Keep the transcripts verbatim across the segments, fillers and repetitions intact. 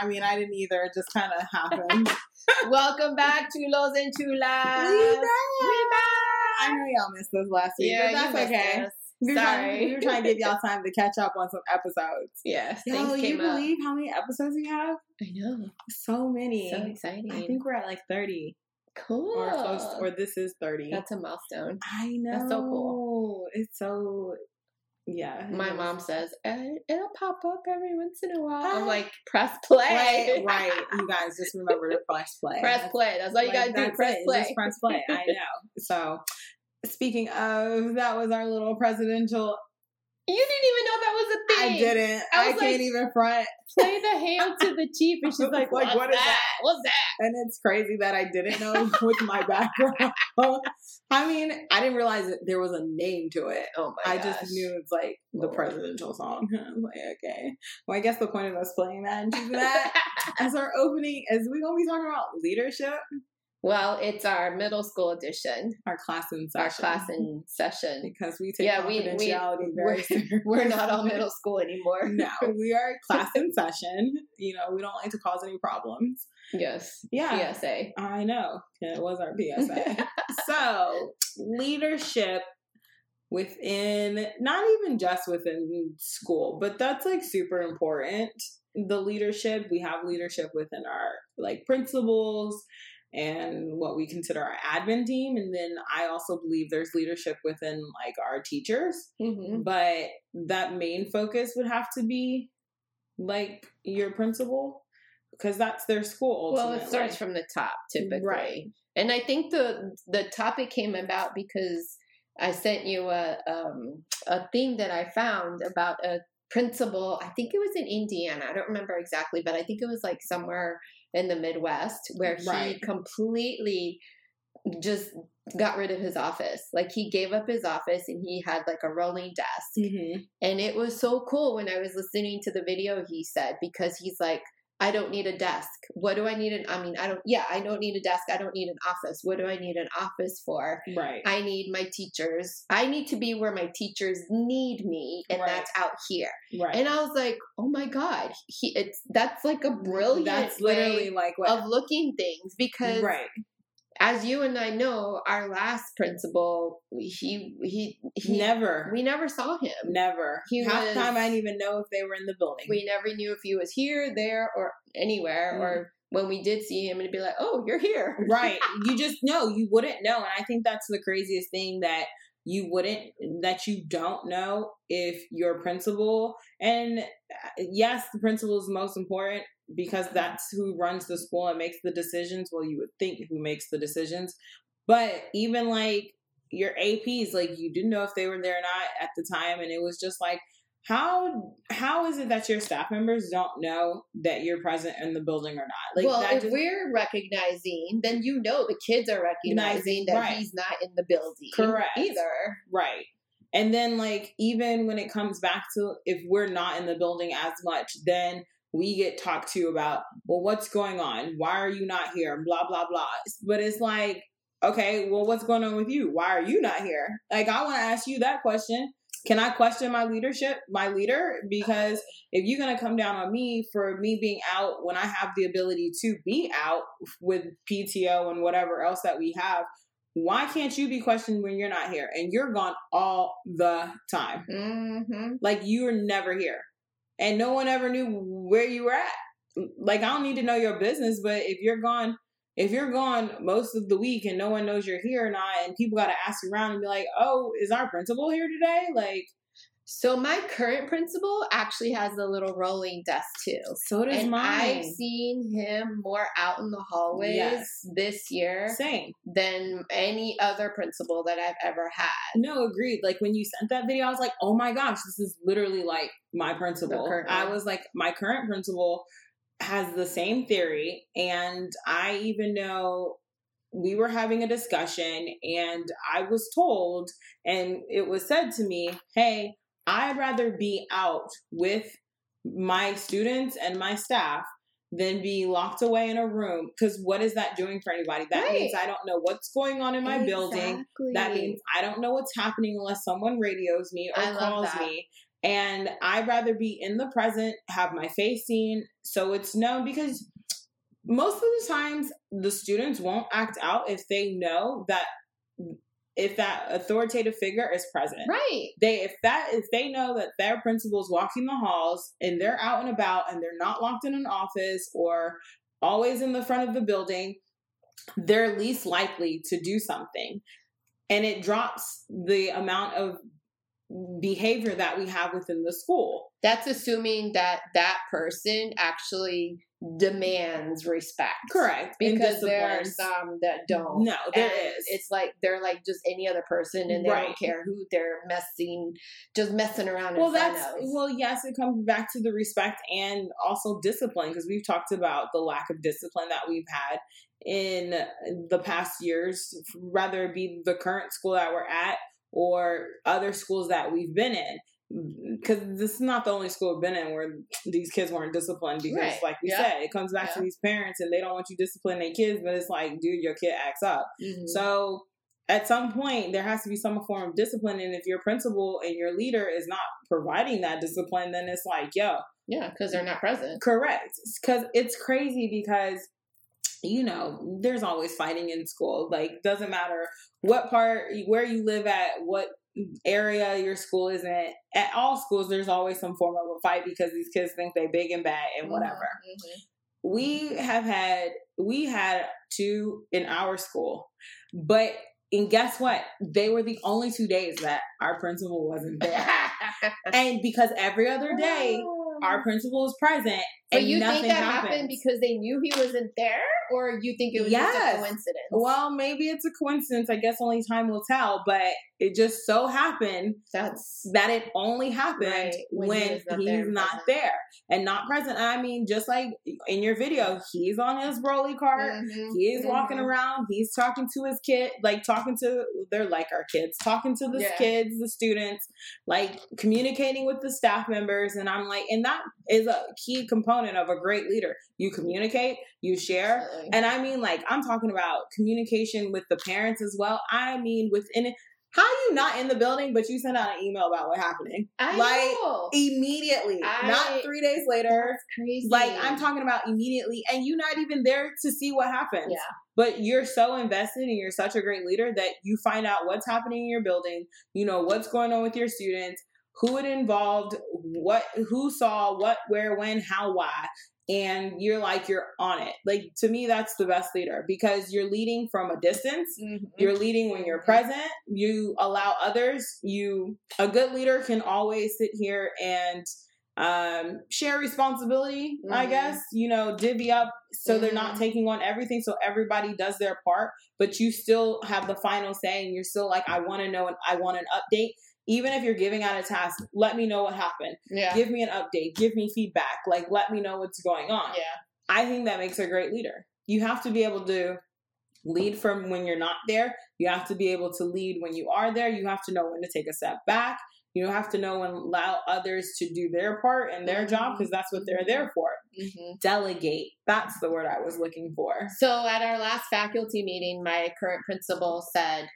I mean, I didn't either. It just kind of happened. Welcome back, Chulos and Chulas. We back. We back. I know y'all missed us last week, yeah, but that's okay. Us. We were, Sorry. Trying, we were trying to give y'all time to catch up on some episodes. Yes. Yo, things came you believe up. How many episodes we have? I know. So many. So exciting. I think we're at like thirty. Cool. Or close to, or this is thirty. That's a milestone. I know. That's so cool. It's so... Yeah. My mom says, it, it'll pop up every once in a while. Ah. I'm like, press play. Right, right. You guys just remember to press play. Press that's, play. That's all you like, gotta do. Press it. play. Just press play. I know. So, speaking of, that was our little presidential. You didn't even know that was a thing. I didn't. I, I can't like, even front. Play the hail to the chief. And she's like, like what that? is that? What's that? And it's crazy that I didn't know with my background. I mean, I didn't realize that there was a name to it. Oh my I gosh. I just knew it's like the oh. presidential song. I was like, okay. Well, I guess the point of us playing that and choosing that as our opening is we're going to be talking about leadership. Well, it's our middle school edition. Our class in session. Our class in session. Because we take yeah, confidentiality we, we, very seriously. We're, we're not all middle school anymore. No, we are class in session. You know, we don't like to cause any problems. Yes. Yeah. P S A. I know. Yeah, it was our P S A. So, leadership within, not even just within school, but that's like super important. The leadership, we have leadership within our like principals and what we consider our admin team. And then I also believe there's leadership within like our teachers, mm-hmm. but that main focus would have to be like your principal because that's their school. Ultimately. Well, it starts from the top typically. Right. And I think the, the topic came about because I sent you a, um, a thing that I found about a principal. I think it was in Indiana. I don't remember exactly, but I think it was like somewhere in the Midwest where he right. completely just got rid of his office. Like he gave up his office and he had like a rolling desk. Mm-hmm. And it was so cool when I was listening to the video, he said, because he's like, I don't need a desk. What do I need? An, I mean, I don't, yeah, I don't need a desk. I don't need an office. What do I need an office for? Right. I need my teachers. I need to be where my teachers need me. And right. that's out here. Right. And I was like, oh my God, he, it's, that's like a brilliant that's literally way like what? of looking things because right. as you and I know, our last principal, he, he, he never, we never saw him. Never. He Half was, time I didn't even know if they were in the building. We never knew if he was here, there, or anywhere, mm-hmm. or when we did see him, it'd be like, oh, you're here. Right. You just know, you wouldn't know. And I think that's the craziest thing that you wouldn't, that you don't know if your principal, and yes, the principal is most important, because that's who runs the school and makes the decisions. Well, you would think who makes the decisions, but even like your A Ps, like you didn't know if they were there or not at the time. And it was just like, how, how is it that your staff members don't know that you're present in the building or not? Like, well, that if just, we're recognizing, then you know, the kids are recognizing that right. he's not in the building Correct. either. Right. And then like, even when it comes back to, if we're not in the building as much, then we get talked to about, well, what's going on? Why are you not here? Blah, blah, blah. But it's like, okay, well, what's going on with you? Why are you not here? Like, I want to ask you that question. Can I question my leadership, my leader? Because if you're going to come down on me for me being out when I have the ability to be out with P T O and whatever else that we have, why can't you be questioned when you're not here? And you're gone all the time. Mm-hmm. Like, you're never here. And no one ever knew where you were at. Like, I don't need to know your business, but if you're gone, if you're gone most of the week and no one knows you're here or not, and people got to ask around and be like, oh, is our principal here today? Like, so my current principal actually has a little rolling desk too. So does and mine. I've seen him more out in the hallways yes. this year Same. than any other principal that I've ever had. No, agreed. Like when you sent that video, I was like, oh my gosh, this is literally like my principal. I was like, my current principal has the same theory. And I even know we were having a discussion and I was told, and it was said to me, hey, I'd rather be out with my students and my staff than be locked away in a room. Because what is that doing for anybody? That right. means I don't know what's going on in my exactly. building. That means I don't know what's happening unless someone radios me or I calls me. And I'd rather be in the present, have my face seen, so it's known, because most of the times the students won't act out if they know that if that authoritative figure is present. Right. They if that if they know that their principal is walking the halls and they're out and about and they're not locked in an office or always in the front of the building, they're least likely to do something. And it drops the amount of behavior that we have within the school. That's assuming that that person actually demands respect. Correct. Because there are some that don't. No, there and is. It's like they're like just any other person, and they right. don't care who they're messing, just messing around. Well, in that's front of. Well, yes, it comes back to the respect and also discipline, because we've talked about the lack of discipline that we've had in the past years, rather it be the current school that we're at or other schools that we've been in. Because this is not the only school I've been in where these kids weren't disciplined, because right. like we yeah. said, it comes back yeah. to these parents, and they don't want you disciplining their kids, but it's like, dude, your kid acts up. Mm-hmm. So at some point there has to be some form of discipline, and if your principal and your leader is not providing that discipline, then it's like, yo. Yeah, because they're not present. Correct. Because it's crazy because, you know, there's always fighting in school. Like, doesn't matter what part, where you live at, what area your school is in, at all schools there's always some form of a fight, because these kids think they big and bad and whatever. Mm-hmm. We have had we had two in our school, but and guess what? They were the only two days that our principal wasn't there. And because every other day our principal is present. But and you think that happens. happened because they knew he wasn't there, or you think it was yes. just a coincidence? Well, maybe it's a coincidence. I guess only time will tell, but it just so happened That's, that it only happened right, when, when he's not, he's there, not there and not present. I mean, just like in your video, he's on his Broly cart. Mm-hmm. He is mm-hmm. walking around. He's talking to his kid, like talking to, they're like our kids, talking to the yeah. kids, the students, like communicating with the staff members. And I'm like, and that is a key component of a great leader. You communicate, you share. Absolutely. And I mean, like, I'm talking about communication with the parents as well. I mean, within it, how are you not in the building, but you send out an email about what's happening? I like know. Immediately, I, not three days later. That's crazy. Like, I'm talking about immediately, and you're not even there to see what happens. Yeah. But you're so invested, and you're such a great leader that you find out what's happening in your building. You know what's going on with your students, who it involved, what, who saw what, where, when, how, why, and you're like, you're on it. Like, to me, that's the best leader, because you're leading from a distance. Mm-hmm. You're leading when you're present. You allow others. You, a good leader can always sit here and um, share responsibility, mm-hmm. I guess, you know, divvy up so mm-hmm. they're not taking on everything. So everybody does their part, but you still have the final say, and you're still like, I want to know, and I want an update. Even if you're giving out a task, let me know what happened. Yeah. Give me an update. Give me feedback. Like, let me know what's going on. Yeah. I think that makes a great leader. You have to be able to lead from when you're not there. You have to be able to lead when you are there. You have to know when to take a step back. You have to know when to allow others to do their part and their mm-hmm. job, because that's what they're there for. Mm-hmm. Delegate. That's the word I was looking for. So at our last faculty meeting, my current principal said,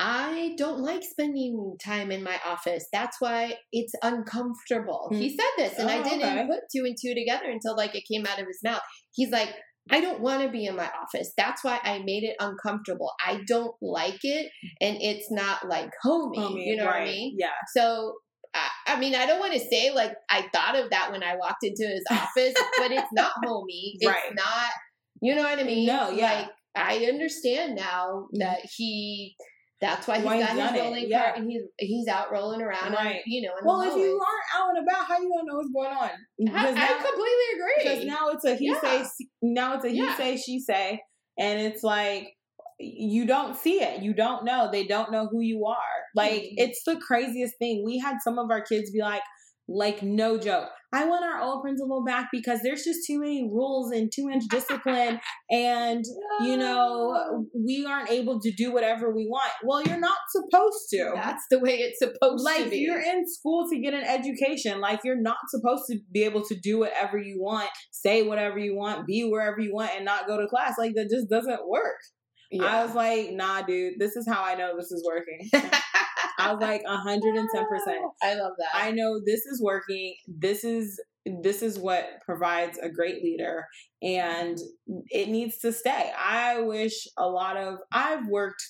I don't like spending time in my office. That's why it's uncomfortable. Mm. He said this, and oh, I didn't okay. put two and two together until like it came out of his mouth. He's like, I don't want to be in my office. That's why I made it uncomfortable. I don't like it, and it's not like homey. homey you know right. what I mean? Yeah. So, I, I mean, I don't want to say like I thought of that when I walked into his office, but it's not homey. It's right. not, you know what I mean? No, yeah. Like, I understand now that he... That's why he's why got he's his rolling yeah. cart, and he's he's out rolling around, right? And, you know, in well, the if you aren't out and about, how you gonna know what's going on? I, now, I completely agree. Because now it's a he yeah. say, now it's a he yeah. say, she say, and it's like you don't see it, you don't know, they don't know who you are. Like mm-hmm. it's the craziest thing. We had some of our kids be like, like no joke, I want our old principal back because there's just too many rules and too much discipline, and you know we aren't able to do whatever we want. Well, you're not supposed to. That's the way it's supposed like, to be. Like, you're in school to get an education. Like, you're not supposed to be able to do whatever you want, say whatever you want, be wherever you want, and not go to class. Like, that just doesn't work. Yeah. I was like, nah, dude, this is how I know this is working. I was like one hundred ten percent. I love that. I know this is working. This is this is what provides a great leader, and it needs to stay. I wish a lot of I've worked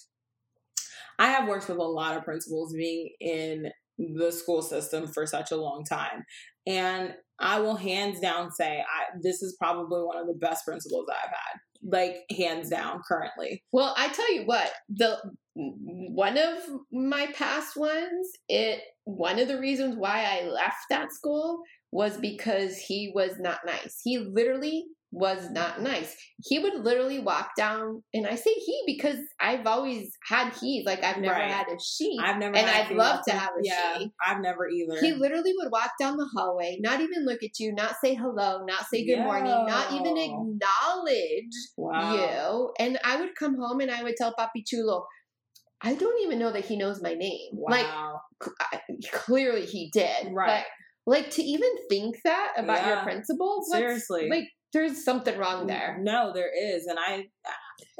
I have worked with a lot of principals being in the school system for such a long time. And I will hands down say I, this is probably one of the best principals I've had, like hands down currently. Well, I tell you what, the one of my past ones, it one of the reasons why I left that school was because he was not nice. He literally was not nice. He would literally walk down, and I say he because I've always had he's, like I've never right. had a she. I've never and I'd love to have a yeah, she. I've never either. He literally would walk down the hallway, not even look at you, not say hello, not say good Yo. morning, not even acknowledge wow. you. And I would come home and I would tell Papi Chulo, I don't even know that he knows my name. Wow. Like I, clearly he did. Right. But like to even think that about yeah. your principal, seriously, like. There's something wrong there. No, there is. And I,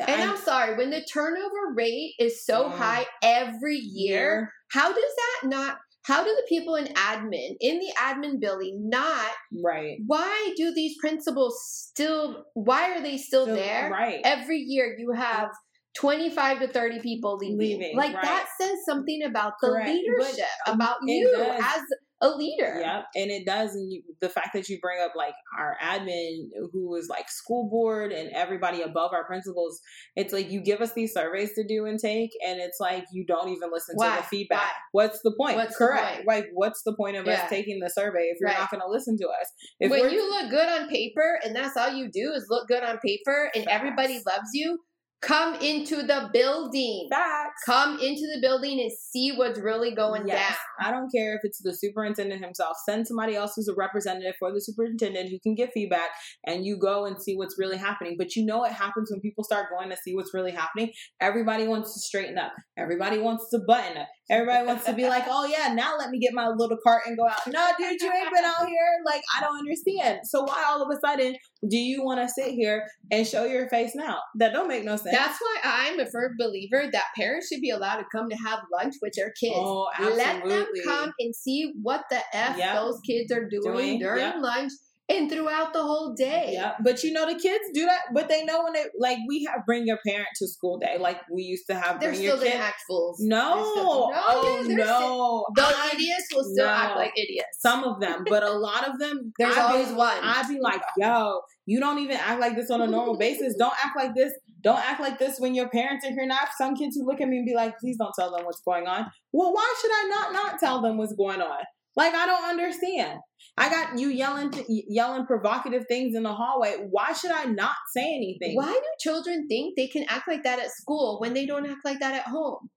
I and I'm sorry, when the turnover rate is so yeah. high every year, yeah. how does that not, how do the people in admin, in the admin building not, right? Why do these principals still, why are they still, still there? Right. Every year you have twenty-five to thirty people leaving. leaving like right. that says something about the Correct. leadership, but, about you does. as a leader. Yep. And it does. And you, the fact that you bring up like our admin who is like school board and everybody above our principals, it's like you give us these surveys to do and take, and it's like you don't even listen Why? to the feedback. Why? What's the point? What's Correct. The point? Like, what's the point of yeah. us taking the survey if you're right. not going to listen to us? If when you look good on paper and that's all you do is look good on paper and Facts. everybody loves you, come into the building. Facts. Come into the building and see what's really going yes. down. I don't care if it's the superintendent himself. Send somebody else who's a representative for the superintendent who can give feedback, and you go and see what's really happening. But you know what happens when people start going to see what's really happening? Everybody wants to straighten up. Everybody wants to button up. Everybody wants to be like, oh yeah, now let me get my little cart and go out. No, dude, you ain't been out here. Like, I don't understand. So why all of a sudden do you want to sit here and show your face now? That don't make no sense. That's why I'm a firm believer that parents should be allowed to come to have lunch with their kids. Oh, absolutely. Let them come and see what the F yep. those kids are doing, doing during yep. lunch. And throughout the whole day. Yeah. But you know, the kids do that, but they know when they, like, we have bring your parent to school day. Like we used to have bring your kid. They're still gonna act fools. No. Still, no, oh, no. Those I, idiots will still no. act like idiots. Some of them, but a lot of them. There's I'd always be, one. I'd be like, yo, you don't even act like this on a normal basis. Don't act like this. Don't act like this when your parents are here. Now, some kids who look at me and be like, please don't tell them what's going on. Well, why should I not not tell them what's going on? Like, I don't understand. I got you yelling th- yelling provocative things in the hallway. Why should I not say anything? Why do children think they can act like that at school when they don't act like that at home?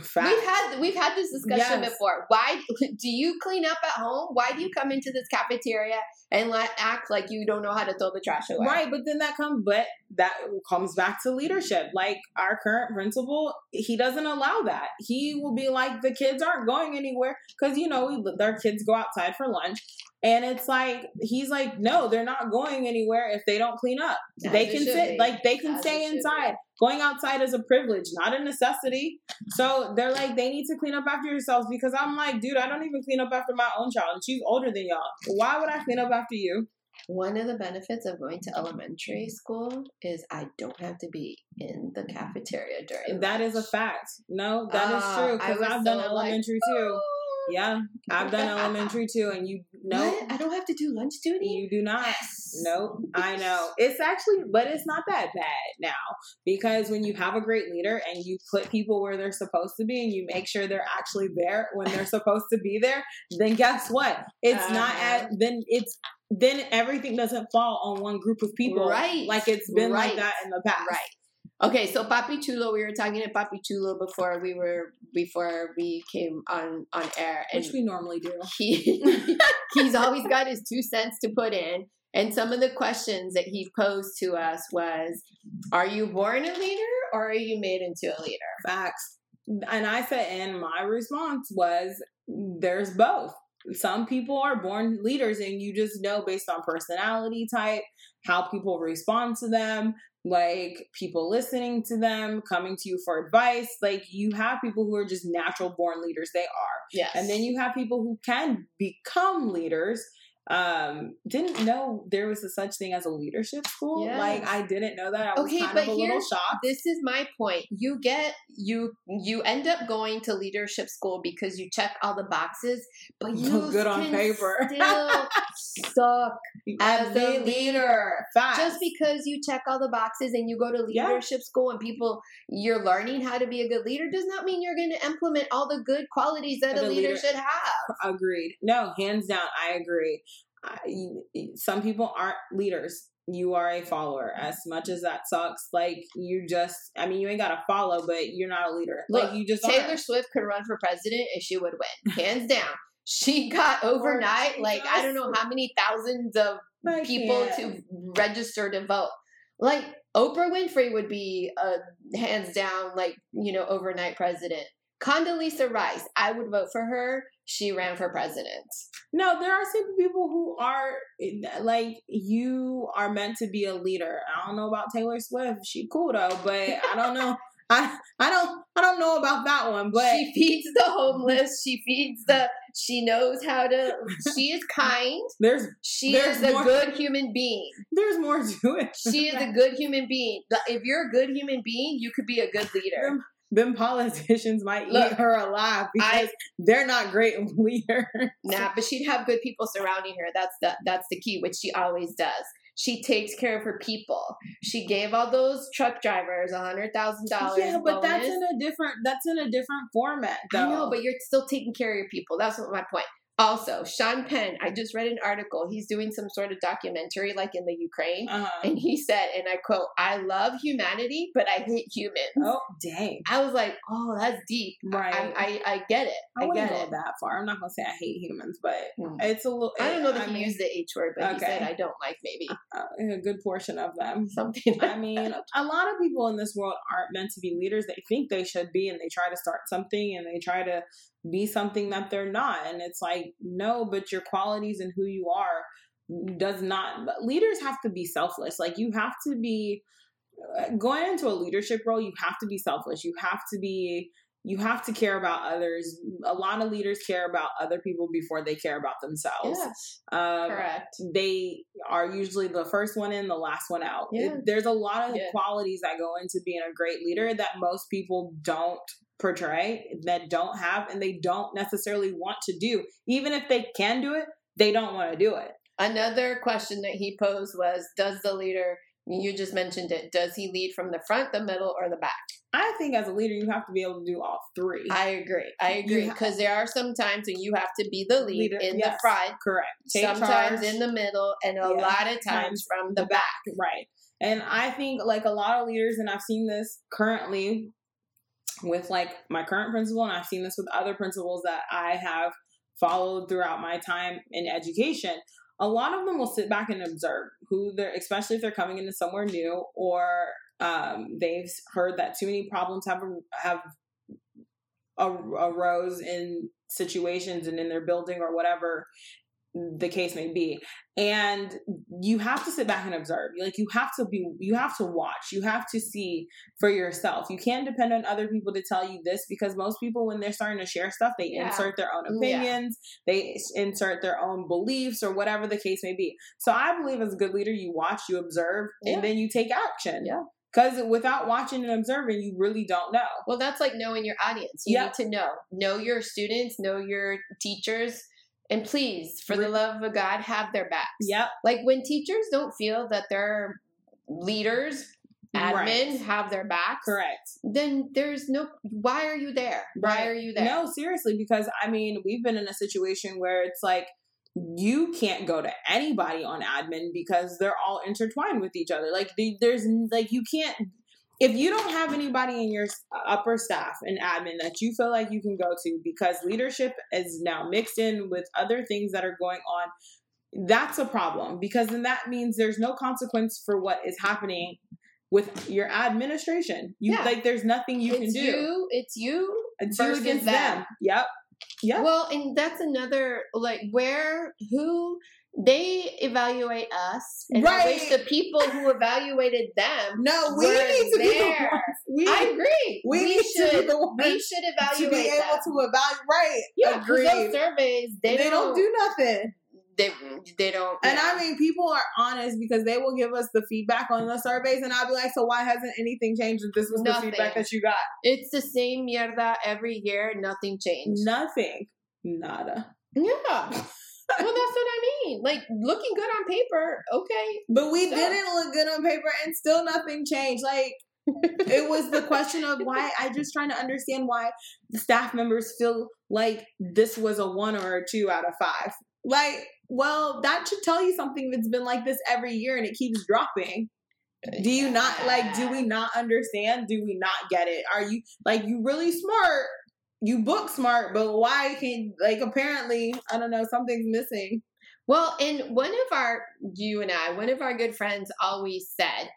Fact. We've had we've had this discussion yes. before. Why do you clean up at home? Why do you come into this cafeteria and let, act like you don't know how to throw the trash away? Right, but then that comes but that comes back to leadership. Like our current principal, he doesn't allow that. He will be like, the kids aren't going anywhere because you know we, their kids go outside for lunch. And it's like, he's like, no, they're not going anywhere if they don't clean up. As they can sit, be. like, they can As stay inside. Going outside is a privilege, not a necessity. So they're like, they need to clean up after yourselves, because I'm like, dude, I don't even clean up after my own child. And she's older than y'all. Why would I clean up after you? One of the benefits of going to elementary school is I don't have to be in the cafeteria during That lunch. is a fact. No, that uh, is true. Because I've so done elementary like, too. Oh. Yeah, I've done elementary too, and you know what? I don't have to do lunch duty. You do not. Yes. Nope. I know. It's actually, but it's not that bad now, because when you have a great leader and you put people where they're supposed to be and you make sure they're actually there when they're supposed to be there, then guess what? It's uh, not as then it's then everything doesn't fall on one group of people, right? Like it's been right. like that in the past, right? Okay, so Papi Chulo, we were talking to Papi Chulo before we were before we came on, on air, and which we normally do. He he's always got his two cents to put in, and some of the questions that he posed to us was, "Are you born a leader, or are you made into a leader?" Facts. And I said, and my response was, "There's both. Some people are born leaders, and you just know based on personality type." How people respond to them, like people listening to them, coming to you for advice. Like, you have people who are just natural born leaders. They are. Yes. And then you have people who can become leaders. Um, didn't know there was a such thing as a leadership school. Yes. Like, I didn't know that. I was okay, kind but of a little shocked. This is my point. You get, you, you end up going to leadership school because you check all the boxes, but you look good on paper. Still suck as a leader. leader. Just because you check all the boxes and you go to leadership yeah. school and people, you're learning how to be a good leader does not mean you're going to implement all the good qualities that a, a leader, leader should have. Agreed. No, hands down. I agree. I, some people aren't leaders. You are a follower. As much as that sucks, like, you just, I mean, you ain't got to follow, but you're not a leader. Look, like, you just Taylor are. Swift could run for president and she would win. Hands down. She got overnight, she like, does. I don't know how many thousands of I people can't. to register to vote. Like, Oprah Winfrey would be a hands down, like, you know, overnight president. Condoleezza Rice, I would vote for her. She ran for president. No, there are some people who are like, you are meant to be a leader. I don't know about Taylor Swift. She cool though, but I don't know. I I don't I don't know about that one. But she feeds the homeless. She feeds the. She knows how to. She is kind. There's she there's is more, a good human being. There's more to it. She is a good human being. If you're a good human being, you could be a good leader. Them politicians might Look, eat her alive because I, they're not great leaders. Nah, but she'd have good people surrounding her. That's the that's the key, which she always does. She takes care of her people. She gave all those truck drivers a hundred thousand dollars. Yeah, but bonus. that's in a different that's in a different format though. I know, but you're still taking care of your people. That's what my point. Also, Sean Penn, I just read an article. He's doing some sort of documentary like in the Ukraine. Uh-huh. And he said, and I quote, "I love humanity, but I hate humans." Oh, dang. I was like, oh, that's deep. Right. I, I, I get it. I, I get it. I wouldn't go that far. I'm not going to say I hate humans, but mm. it's a little. It, I don't know that I he mean, used the H word, but okay. He said, I don't like maybe. Uh, a good portion of them. Something like I mean, that. A lot of people in this world aren't meant to be leaders. They think they should be, and they try to start something, and they try to be something that they're not. And it's like, no, but your qualities and who you are does not, but leaders have to be selfless. Like, you have to be going into a leadership role. You have to be selfless. You have to be, you have to care about others. A lot of leaders care about other people before they care about themselves. Yes. Um, Correct. They are usually the first one in, the last one out. Yeah. There's a lot of yeah. qualities that go into being a great leader that most people don't portray, that don't have, and they don't necessarily want to do. Even if they can do it, they don't want to do it. Another question that he posed was, does the leader, you just mentioned it, does he lead from the front, the middle, or the back? I think as a leader, you have to be able to do all three. I agree. I agree. Because there are some times when you have to be the lead leader, in yes, the front. Correct. Take sometimes charge. In the middle, and a yeah, lot of times from the back. back. Right. And I think like a lot of leaders, and I've seen this currently with like my current principal, and I've seen this with other principals that I have followed throughout my time in education, a lot of them will sit back and observe who they're, especially if they're coming into somewhere new, or um, they've heard that too many problems have have arose in situations and in their building or whatever the case may be. And you have to sit back and observe. Like, you have to be, you have to watch, you have to see for yourself. You can't depend on other people to tell you this, because most people, when they're starting to share stuff, they yeah. insert their own opinions, yeah. they insert their own beliefs or whatever the case may be. So I believe as a good leader, you watch, you observe, yeah. and then you take action. Yeah. Because without watching and observing, you really don't know. Well, that's like knowing your audience. You yep. need to know, know your students, know your teachers. And please, for the love of God, have their backs. Yep. Like, when teachers don't feel that their leaders, admin, right. have their backs. Correct. Then there's no, why are you there? Right. Why are you there? No, seriously, because I mean, we've been in a situation where it's like, you can't go to anybody on admin because they're all intertwined with each other. Like, there's like, you can't, if you don't have anybody in your upper staff and admin that you feel like you can go to, because leadership is now mixed in with other things that are going on, that's a problem, because then that means there's no consequence for what is happening with your administration. You yeah. like, there's nothing you it's can do. You, it's you it's versus you against them. them. Yep. Yep. Well, and that's another, like, where, who They evaluate us, and right. I wish the people who evaluated them. No, we need to there. be the ones. We, I agree. We, we need should. To be the ones we should evaluate to be able them. to evaluate. Right? Yeah, agree. Those surveys, they, they don't, don't do nothing. They they don't. And yeah. I mean, people are honest because they will give us the feedback on the surveys, and I'll be like, so why hasn't anything changed? If this was nothing. The feedback that you got. It's the same mierda every year. Nothing changed. Nothing. Nada. Yeah. Well, that's what I mean. Like, looking good on paper, okay. But we so. didn't look good on paper, and still nothing changed. Like, it was the question of why. I just trying to understand why the staff members feel like this was a one or a two out of five. Like, well, that should tell you something that's been like this every year, and it keeps dropping. Do you not, like, do we not understand? Do we not get it? Are you, like, you really smart? You book smart, but why can't, like, apparently, I don't know, something's missing. Well, and one of our, you and I, one of our good friends always said,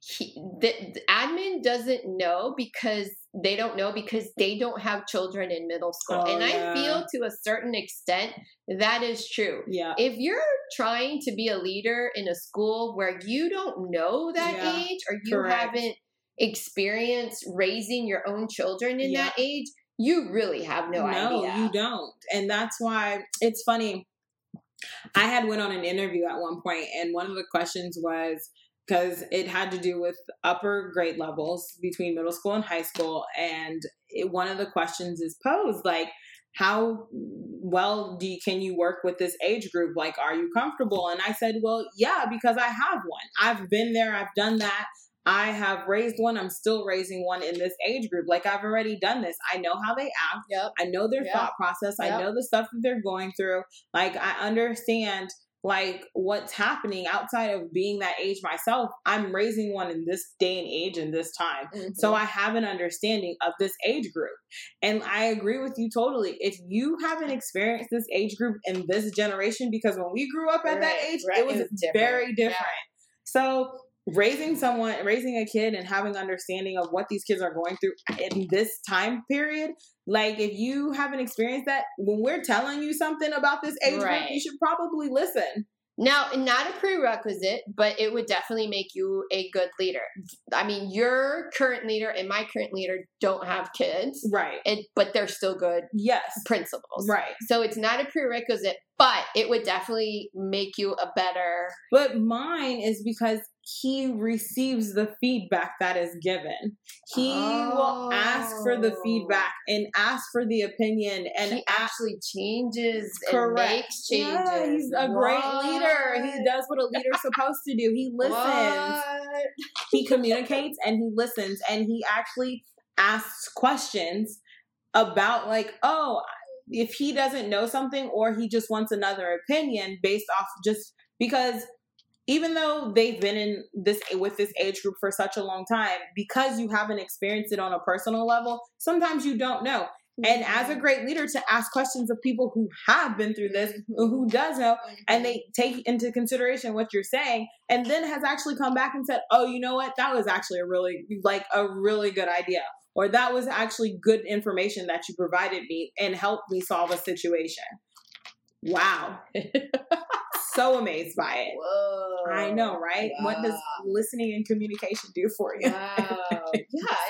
he, the, the admin doesn't know because they don't know because they don't have children in middle school. Oh, and yeah. I feel to a certain extent that is true. Yeah. If you're trying to be a leader in a school where you don't know that yeah, age or you correct. haven't experienced raising your own children in yeah. that age, you really have no, no idea. No, you don't. And that's why it's funny. I had went on an interview at one point, and one of the questions was, because it had to do with upper grade levels between middle school and high school. And it, one of the questions is posed, like, how well do you, can you work with this age group? Like, are you comfortable? And I said, well, yeah, because I have one. I've been there. I've done that. I have raised one. I'm still raising one in this age group. Like, I've already done this. I know how they act. Yep. I know their yep. thought process. Yep. I know the stuff that they're going through. Like, I understand, like, what's happening outside of being that age myself. I'm raising one in this day and age and this time. Mm-hmm. So I have an understanding of this age group. And I agree with you totally. If you haven't experienced this age group in this generation, because when we grew up at right, that age, right. it was, it was different. very different. Yeah. So raising someone, raising a kid and having understanding of what these kids are going through in this time period. Like, if you haven't experienced that, when we're telling you something about this age right. group, you should probably listen. Now, not a prerequisite, but it would definitely make you a good leader. I mean, your current leader and my current leader don't have kids. Right. It, but they're still good yes. principals. Right. So it's not a prerequisite, but it would definitely make you a better. But mine is because he receives the feedback that is given. He oh. will ask for the feedback and ask for the opinion, and he actually changes correct. and makes changes. Yeah, he's a what? great leader. He does what a leader's supposed to do. He listens. What? He communicates and he listens, and he actually asks questions about, like, oh, if he doesn't know something, or he just wants another opinion based off just because. Even though they've been in this with this age group for such a long time, because you haven't experienced it on a personal level, sometimes you don't know. And as a great leader, to ask questions of people who have been through this, who does know, and they take into consideration what you're saying, and then has actually come back and said, oh, you know what? That was actually a really, like a really good idea. Or that was actually good information that you provided me and helped me solve a situation. Wow. So amazed by it. Whoa. I know, right? Wow. What does listening and communication do for you? Wow. Yeah.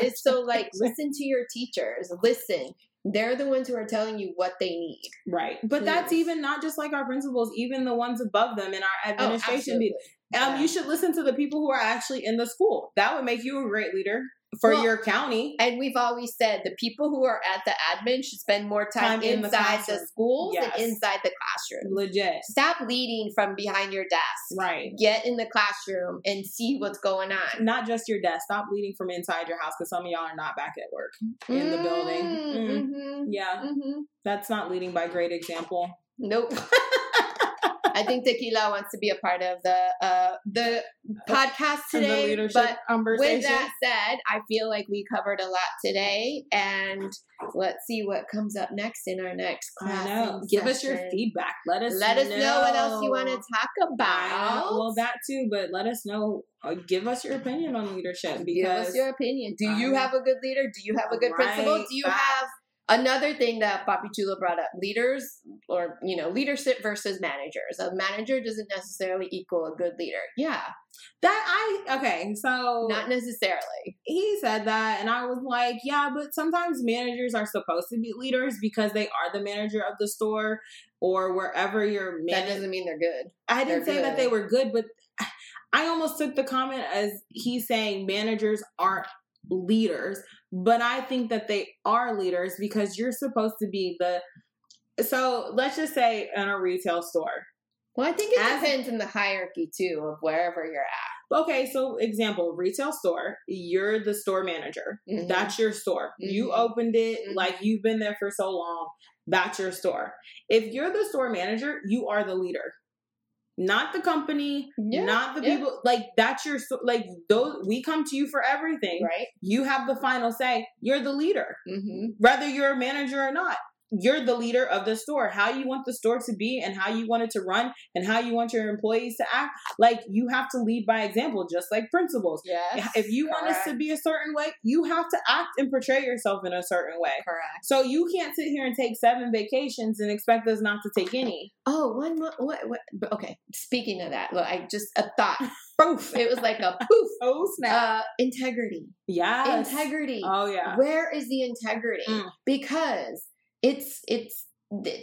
It's so, like, listen to your teachers. Listen. They're the ones who are telling you what they need. Right. But yes. that's even not just like our principals, even the ones above them in our administration. Oh, um, yeah. You should listen to the people who are actually in the school. That would make you a great leader for well, your county. And we've always said the people who are at the admin should spend more time, time inside in the, the schools yes. than inside the classroom. Legit. Stop leading from behind your desk. Right. Get in the classroom and see what's going on. Not just your desk. Stop leading from inside your house, because some of y'all are not back at work in mm, the building. Mm. Mm-hmm. Yeah. Mm-hmm. That's not leading by great example. Nope. I think Tequila wants to be a part of the uh, the podcast today. The but with that said, I feel like we covered a lot today, and let's see what comes up next in our next class. I know. Give session. us your feedback. Let us let us know. know what else you want to talk about. Well, that too, but let us know. Give us your opinion on leadership. Because give us your opinion. Do you um, have a good leader? Do you have a good right, principal? Do you have Another thing that Papi Chulo brought up, leaders or, you know, leadership versus managers. A manager doesn't necessarily equal a good leader. Yeah. That I, okay, so. Not necessarily. He said that, and I was like, yeah, but sometimes managers are supposed to be leaders because they are the manager of the store or wherever you're. Man- that doesn't mean they're good. I didn't they're say good. that they were good, but I almost took the comment as he's saying managers aren't leaders, but I think that they are leaders because you're supposed to be the, so let's just say in a retail store. Well, I think it As, depends on the hierarchy too of wherever you're at. Okay, so example, retail store, you're the store manager. Mm-hmm. That's your store. Mm-hmm. You opened it, mm-hmm. like you've been there for so long. That's your store. If you're the store manager, you are the leader. Not the company, yeah, not the people. Yeah. Like that's your like those. We come to you for everything, right? You have the final say. You're the leader, mm-hmm. whether you're a manager or not. You're the leader of the store. How you want the store to be, and how you want it to run, and how you want your employees to act. Like you have to lead by example, just like principals. Yes. If you correct. want us to be a certain way, you have to act and portray yourself in a certain way. Correct. So you can't sit here and take seven vacations and expect us not to take any. Oh, one month. What, what? Okay. Speaking of that, look, I just a thought. Poof. It was like a poof. Oh, snap. Uh, integrity. Yeah. Integrity. Oh, yeah. Where is the integrity? Mm. Because it's, it's,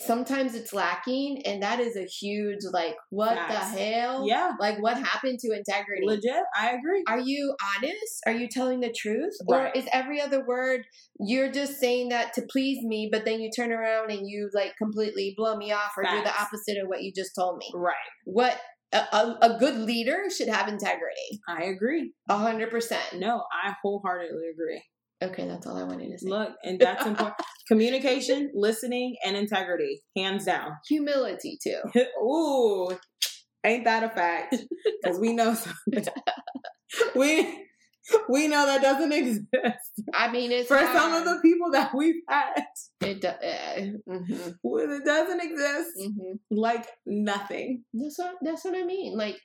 sometimes it's lacking, and that is a huge, like, what yes. the hell? Yeah. Like, what happened to integrity? Legit. I agree. Are you honest? Are you telling the truth? Right. Or is every other word, you're just saying that to please me, but then you turn around and you, like, completely blow me off or Facts. do the opposite of what you just told me. Right. What? A, a good leader should have integrity. I agree. A hundred percent. No, I wholeheartedly agree. Okay, that's all I wanted to say. Look, and that's important. Communication, listening, and integrity. Hands down. Humility, too. Ooh, ain't that a fact? Because we know something. we, we know that doesn't exist. I mean, it's For hard. some of the people that we've had. It, do- uh, mm-hmm. It doesn't exist. Mm-hmm. Like nothing. That's what, that's what I mean. Like,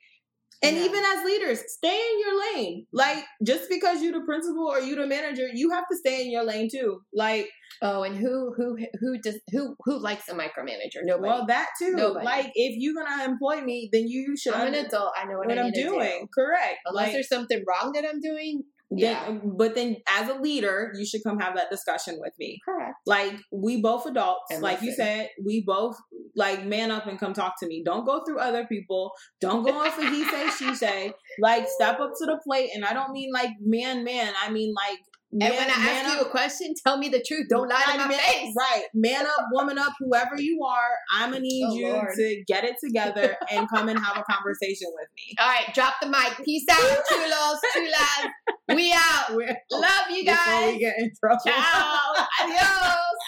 And yeah. even as leaders, stay in your lane. Like, just because you're the principal or you're the manager, you have to stay in your lane too. Like, oh, and who who who does who who likes a micromanager? Nobody. Well, that too. Nobody. Like, if you're gonna employ me, then you should. I'm an adult. I know what, what I need I'm to doing. Do. Correct. Unless like, there's something wrong that I'm doing. Then, yeah. But then as a leader, you should come have that discussion with me. Correct. Like, we both adults, and like listen. you said, we both, like, man up and come talk to me. Don't go through other people. Don't go off what he say, she say. Like, step up to the plate. And I don't mean, like, man, man. I mean, like, man, and when I ask up, you a question, tell me the truth. Don't lie to my man, face. Right. Man up, woman up, whoever you are, I'm going to need oh, you Lord. to get it together and come and have a conversation with me. All right. Drop the mic. Peace out. Chulos, chulas. We out. We're, Love you guys. Before we get in trouble. Ciao. Adios.